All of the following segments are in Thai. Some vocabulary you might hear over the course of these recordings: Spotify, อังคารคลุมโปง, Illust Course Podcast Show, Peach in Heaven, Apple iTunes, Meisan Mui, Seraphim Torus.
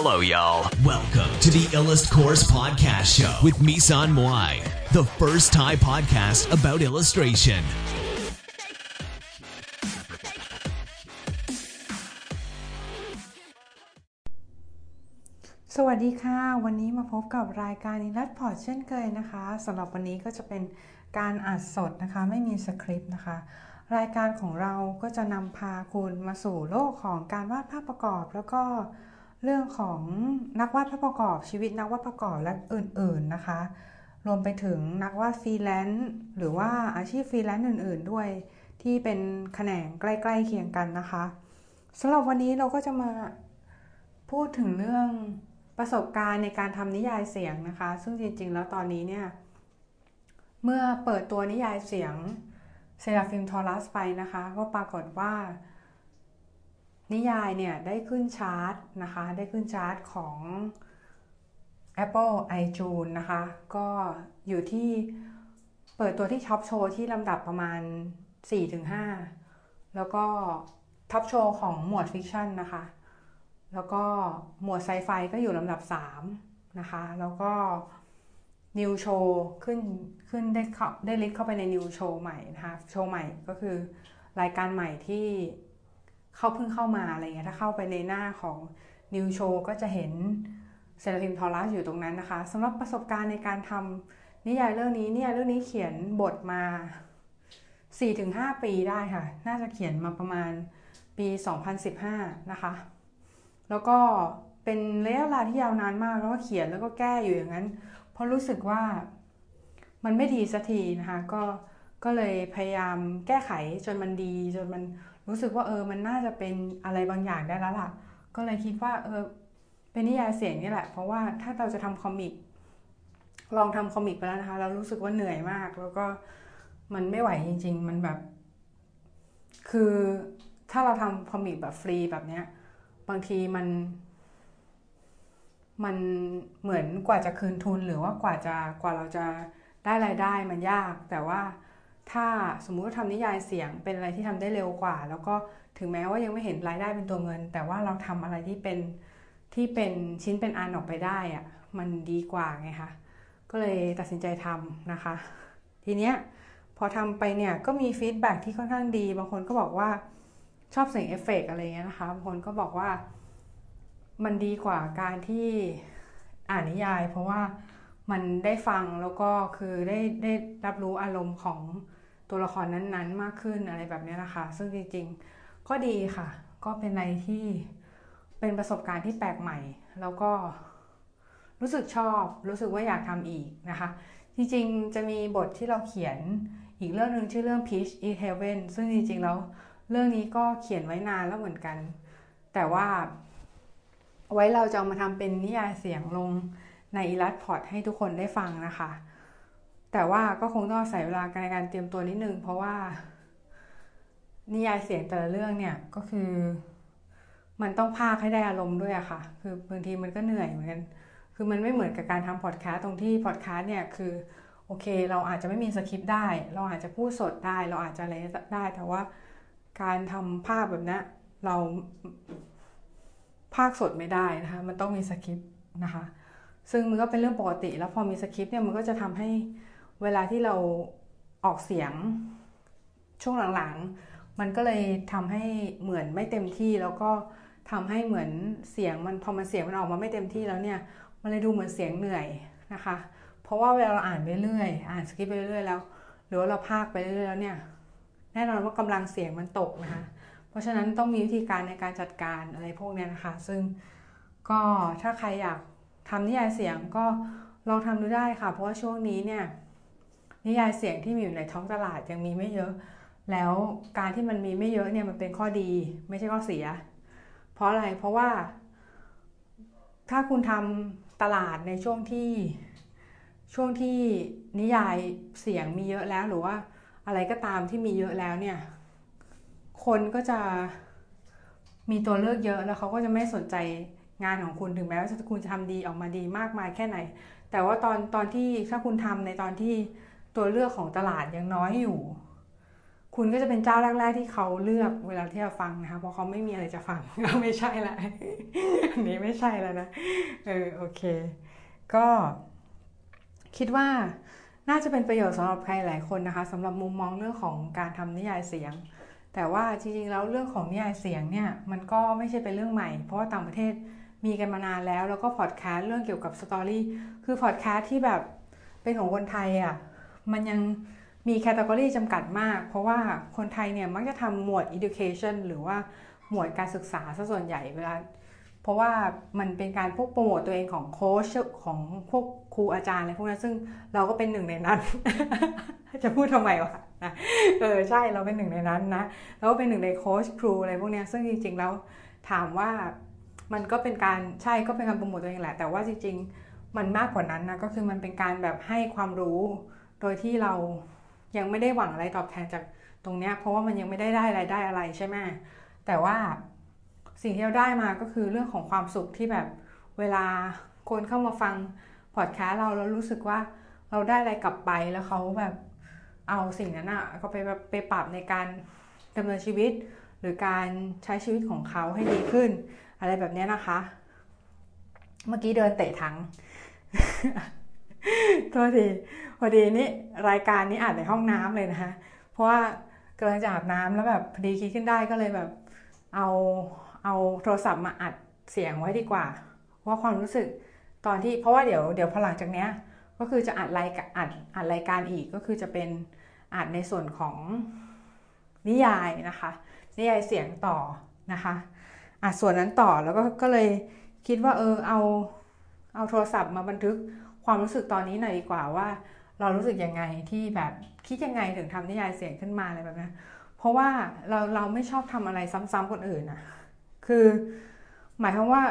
Hello, y'all. Welcome to the Illust Course Podcast Show with Meisan Mui, the first Thai podcast about illustration. สวัสดีค่ะวันนี้มาพบกับรายการIllust Podเช่นเคยนะคะสำหรับวันนี้ก็จะเป็นการอัดสดนะคะไม่มีสคริปต์นะคะรายการของเราก็จะนำพาคุณมาสู่โลกของการวาดภาพประกอบแล้วก็เรื่องของนักวาดภาพประกอบชีวิตนักวาดประกอบและอื่นๆนะคะรวมไปถึงนักวาดฟรีแลนซ์หรือว่าอาชีพฟรีแลนซ์อื่นๆด้วยที่เป็นแขนงใกล้ๆเคียงกันนะคะสำหรับวันนี้เราก็จะมาพูดถึงเรื่องประสบการณ์ในการทำนิยายเสียงนะคะซึ่งจริงๆแล้วตอนนี้เนี่ยเมื่อเปิดตัวนิยายเสียงเซราฟิมทอรัสไปนะคะก็ปรากฏว่านิยายเนี่ยได้ขึ้นชาร์ตนะคะได้ขึ้นชาร์ตของ Apple iTunes นะคะก็อยู่ที่เปิดตัวที่ท็อปโชว์ที่ลำดับประมาณ 4-5 แล้วก็ท็อปโชว์ของหมวดฟิกชันนะคะแล้วก็หมวดไซไฟก็อยู่ลำดับ 3 นะคะแล้วก็นิวโชว์ขึ้นได้ลิสต์เข้าไปในนิวโชว์ใหม่นะคะโชว์ใหม่ก็คือรายการใหม่ที่เขาเพิ่งเข้ามาอะไรเงี้ยถ้าเข้าไปในหน้าของนิวโชว์ก็จะเห็นเซราฟิมทอรัสอยู่ตรงนั้นนะคะสำหรับประสบการณ์ในการทำนิยายเรื่องนี้เนี่ยเรื่องนี้เขียนบทมา 4-5 ปีได้ค่ะน่าจะเขียนมาประมาณปี 2015 นะคะแล้วก็เป็นระยะเวลาที่ยาวนานมากแล้วก็เขียนแล้วก็แก้อยู่อย่างนั้นเพราะรู้สึกว่ามันไม่ดีสักทีนะคะก็เลยพยายามแก้ไขจนมันดีจนมันรู้สึกว่ามันน่าจะเป็นอะไรบางอย่างได้แล้วล่ะก็เลยคิดว่าเป็นนิยายเสียงนี่แหละเพราะว่าถ้าเราจะทำคอมิกลองทำคอมิกไปแล้วนะคะเรารู้สึกว่าเหนื่อยมากแล้วก็มันไม่ไหวจริงๆมันแบบคือถ้าเราทำคอมิกแบบฟรีแบบเนี้ยบางทีมันเหมือนกว่าจะคืนทุนหรือว่กว่าเราจะได้รายได้มันยากแต่ว่าถ้าสมมุติว่าทำนิยายเสียงเป็นอะไรที่ทำได้เร็วกว่าแล้วก็ถึงแม้ว่ายังไม่เห็นรายได้เป็นตัวเงินแต่ว่าเราทำอะไรที่เป็นชิ้นเป็นอันออกไปได้อะมันดีกว่าไงคะก็เลยตัดสินใจทำนะคะทีเนี้ยพอทำไปเนี่ยก็มีฟีดแบ็กที่ค่อนข้างดีบางคนก็บอกว่าชอบเสียงเอฟเฟกต์อะไรเงี้ยนะคะบางคนก็บอกว่ามันดีกว่าการที่อ่านนิยายเพราะว่ามันได้ฟังแล้วก็คือได้รับรู้อารมณ์ของตัวละครนั้นๆมากขึ้นอะไรแบบนี้นะคะซึ่งจริงๆก็ดีค่ะก็เป็นอะไรที่เป็นประสบการณ์ที่แปลกใหม่แล้วก็รู้สึกชอบรู้สึกว่าอยากทำอีกนะคะจริงๆจะมีบทที่เราเขียนอีกเรื่องนึงชื่อเรื่อง Peach in Heaven ซึ่งจริงๆแล้วเรื่องนี้ก็เขียนไว้นานแล้วเหมือนกันแต่ว่าไว้เราจะเอามาทำเป็นนิยายเสียงลงในอิลัสพอดให้ทุกคนได้ฟังนะคะแต่ว่าก็คงต้องใช้เวลาในการเตรียมตัวนิดนึงเพราะว่านิยายเสียงแต่ละเรื่องเนี่ยก็คือมันต้องพากให้ได้อารมณ์ด้วยอะค่ะคือบางทีมันก็เหนื่อยเหมือนกันคือมันไม่เหมือนกับการทำพอดแคสต์ตรงที่พอดแคสต์เนี่ยคือโอเคเราอาจจะไม่มีสคริปต์ได้เราอาจจะพูดสดได้เราอาจจะอะไรได้แต่ว่าการทำภาพแบบนี้เราภาคสดไม่ได้นะคะมันต้องมีสคริปต์นะคะซึ่งมันก็เป็นเรื่องปกติแล้วพอมีสคริปต์เนี่ยมันก็จะทำให้เวลาที่เราออกเสียงช่วงหลังๆมันก็เลยทำให้เหมือนไม่เต็มที่แล้วก็ทำให้เหมือนเสียงมันพอมันเสียงมันออกมาไม่เต็มที่แล้วเนี่ยมันเลยดูเหมือนเสียงเหนื่อยนะคะเพราะว่าเวลาเราอ่านไปเรื่อยอ่านสคริปต์ไปเรื่อยแล้วหรือว่าเราพากไปเรื่อยแล้วเนี่ยแน่นอนว่ากำลังเสียงมันตกนะคะเพราะฉะนั้นต้องมีวิธีการในการจัดการอะไรพวกนี้นะคะซึ่งก็ถ้าใครอยากทำนิยายเสียงก็ลองทำดูได้ค่ะเพราะว่าช่วงนี้เนี่ยนิยายเสียงที่มีอยู่ในท้องตลาดยังมีไม่เยอะแล้วการที่มันมีไม่เยอะเนี่ยมันเป็นข้อดีไม่ใช่ข้อเสียเพราะอะไรเพราะว่าถ้าคุณทำตลาดในช่วงที่นิยายเสียงมีเยอะแล้วหรือว่าอะไรก็ตามที่มีเยอะแล้วเนี่ยคนก็จะมีตัวเลือกเยอะแล้วเขาก็จะไม่สนใจงานของคุณถึงแม้ว่าคุณจะทำดีออกมาดีมากมายแค่ไหนแต่ว่าตอนที่ถ้าคุณทำในตอนที่ตัวเลือกของตลาดยังน้อยอยู่ คุณก็จะเป็นเจ้าแรกๆที่เขาเลือกเวลาที่จะฟังนะคะเพราะเขาไม่มีอะไรจะฟังก็ไม่ใช่ละอันนี้ไม่ใช่แล้วนะโอเคก็คิดว่าน่าจะเป็นประโยชน์สำหรับใครหลายคนนะคะสำหรับมุมมองเรื่องของการทำนิยายเสียงแต่ว่าจริงๆแล้วเรื่องของนิยายเสียงเนี่ยมันก็ไม่ใช่เป็นเรื่องใหม่เพราะว่าต่างประเทศมีกันมานานแล้วแล้วก็พอดแคสต์เรื่องเกี่ยวกับสตอรี่คือพอดแคสต์ที่แบบเป็นของคนไทยอ่ะมันยังมีแคตตากรีจำกัดมากเพราะว่าคนไทยเนี่ยมักจะทำหมวด education หรือว่าหมวดการศึกษาซะส่วนใหญ่เวลาเพราะว่ามันเป็นการพวกโปรโมตตัวเองของโค้ชของพวกครูอาจารย์อะไรพวกนั้นซึ่งเราก็เป็นหนึ่งในนั้น จะพูดทำไมวะนะใช่เราเป็นหนึ่งในนั้นนะเราก็เป็นหนึ่งในโค้ชครูอะไรพวกนี้ซึ่งจริงๆแล้วถามว่ามันก็เป็นการใช่ก็เป็นการโปรโมตตัวเองแหละแต่ว่าจริงๆมันมากกว่านั้นนะก็คือมันเป็นการแบบให้ความรู้โดยที่เรายังไม่ได้หวังอะไรตอบแทนจากตรงนี้เพราะว่ามันยังไม่ได้รายได้อะไรใช่ไหมแต่ว่าสิ่งที่เราได้มาก็คือเรื่องของความสุขที่แบบเวลาคนเข้ามาฟังพอดแคสต์เราแล้วรู้สึกว่าเราได้อะไรกลับไปแล้วเขาแบบเอาสิ่งนั้นอ่ะก็ไปปรับในการดำเนินชีวิตหรือการใช้ชีวิตของเขาให้ดีขึ้นอะไรแบบนี้นะคะเมื่อกี้เดินเตะถัง โทษทีพอดีนี่รายการนี้อัดในห้องน้ำเลยนะคะเพราะว่ากำลังจะอาบน้ำแล้วแบบพอดีคิดขึ้นได้ก็เลยแบบเอาโทรศัพท์มาอัดเสียงไว้ดีกว่าว่าความรู้สึกตอนที่เพราะว่าเดี๋ยวพอหลังจากเนี้ยก็คือจะอัดรายการอีกก็คือจะเป็นอัดในส่วนของนิยายนะคะนิยายเสียงต่อนะคะอัดส่วนนั้นต่อแล้วก็เลยคิดว่าเอาโทรศัพท์มาบันทึกความรู้สึกตอนนี้หน่อยดีกว่าว่าเรารู้สึกยังไงที่แบบคิดยังไงถึงทำนิยายเสียงขึ้นมาอะไรแบบนั้นเพราะว่าเราไม่ชอบทำอะไรซ้ำๆคนอื่นนะคือหมายความว่า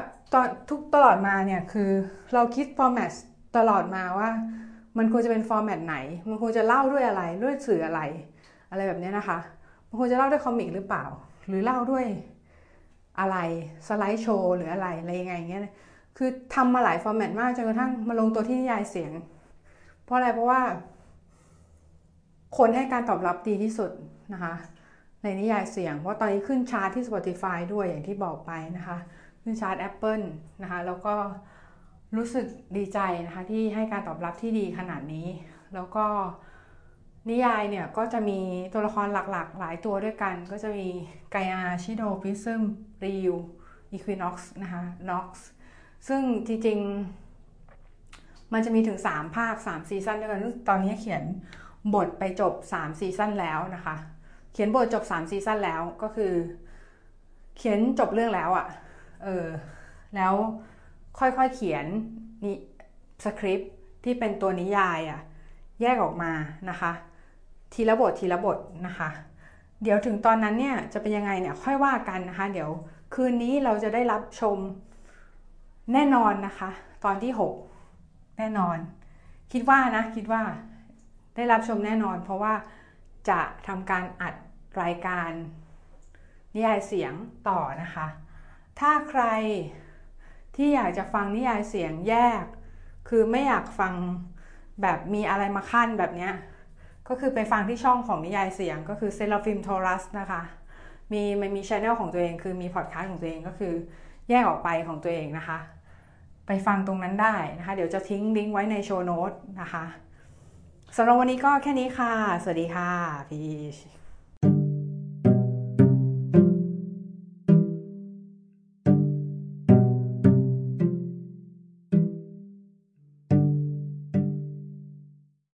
ตลอดมาเนี่ยคือเราคิดฟอร์แมตตลอดมาว่ามันควรจะเป็นฟอร์แมตไหนมันควรจะเล่าด้วยอะไรด้วยสื่ออะไรอะไรแบบนี้นะคะมันควรจะเล่าด้วยคอมิกหรือเปล่าหรือเล่าด้วยอะไรสไลด์โชว์หรืออะไรยังไงเงี้ยคือทำมาหลายฟอร์แมตมากจนกระทั่งมาลงตัวที่นิยายเสียงเพราะอะไรเพราะว่าคนให้การตอบรับดีที่สุดนะคะในนิยายเสียงเพราะตอนนี้ขึ้นชาร์ตที่ Spotify ด้วยอย่างที่บอกไปนะคะขึ้นชาร์ต Apple นะคะแล้วก็รู้สึกดีใจนะคะที่ให้การตอบรับที่ดีขนาดนี้แล้วก็นิยายเนี่ยก็จะมีตัวละครหลักๆหลายตัวด้วยกันก็จะมีไกอาชิโดพิซึมริวอีควิน็อกซ์นะคะน็อกซ์ซึ่งจริงๆมันจะมีถึง3ภาค3ซีซั่นด้วยกันตอนนี้เขียนบทไปจบ3ซีซั่นแล้วนะคะเขียนบทจบ3ซีซั่นแล้วก็คือเขียนจบเรื่องแล้วอะแล้วค่อยๆเขียนนี่สคริปต์ที่เป็นตัวนิยายอะแยกออกมานะคะทีละบทนะคะเดี๋ยวถึงตอนนั้นเนี่ยจะเป็นยังไงเนี่ยค่อยว่ากันนะคะเดี๋ยวคืนนี้เราจะได้รับชมแน่นอนนะคะตอนที่6แน่นอนคิดว่าได้รับชมแน่นอนเพราะว่าจะทำการอัดรายการนิยายเสียงต่อนะคะถ้าใครที่อยากจะฟังนิยายเสียงแยกคือไม่อยากฟังแบบมีอะไรมาขั้นแบบเนี้ยก็คือไปฟังที่ช่องของนิยายเสียงก็คือเซราฟิมโทรัสนะคะมันมี channel ของตัวเองคือมีพอดคาสต์ของตัวเองก็คือแยกออกไปของตัวเองนะคะไปฟังตรงนั้นได้นะคะเดี๋ยวจะทิ้งลิงก์ไว้ในโชว์โน้ตนะคะสำหรับวันนี้ก็แค่นี้ค่ะสวัสดีค่ะพีช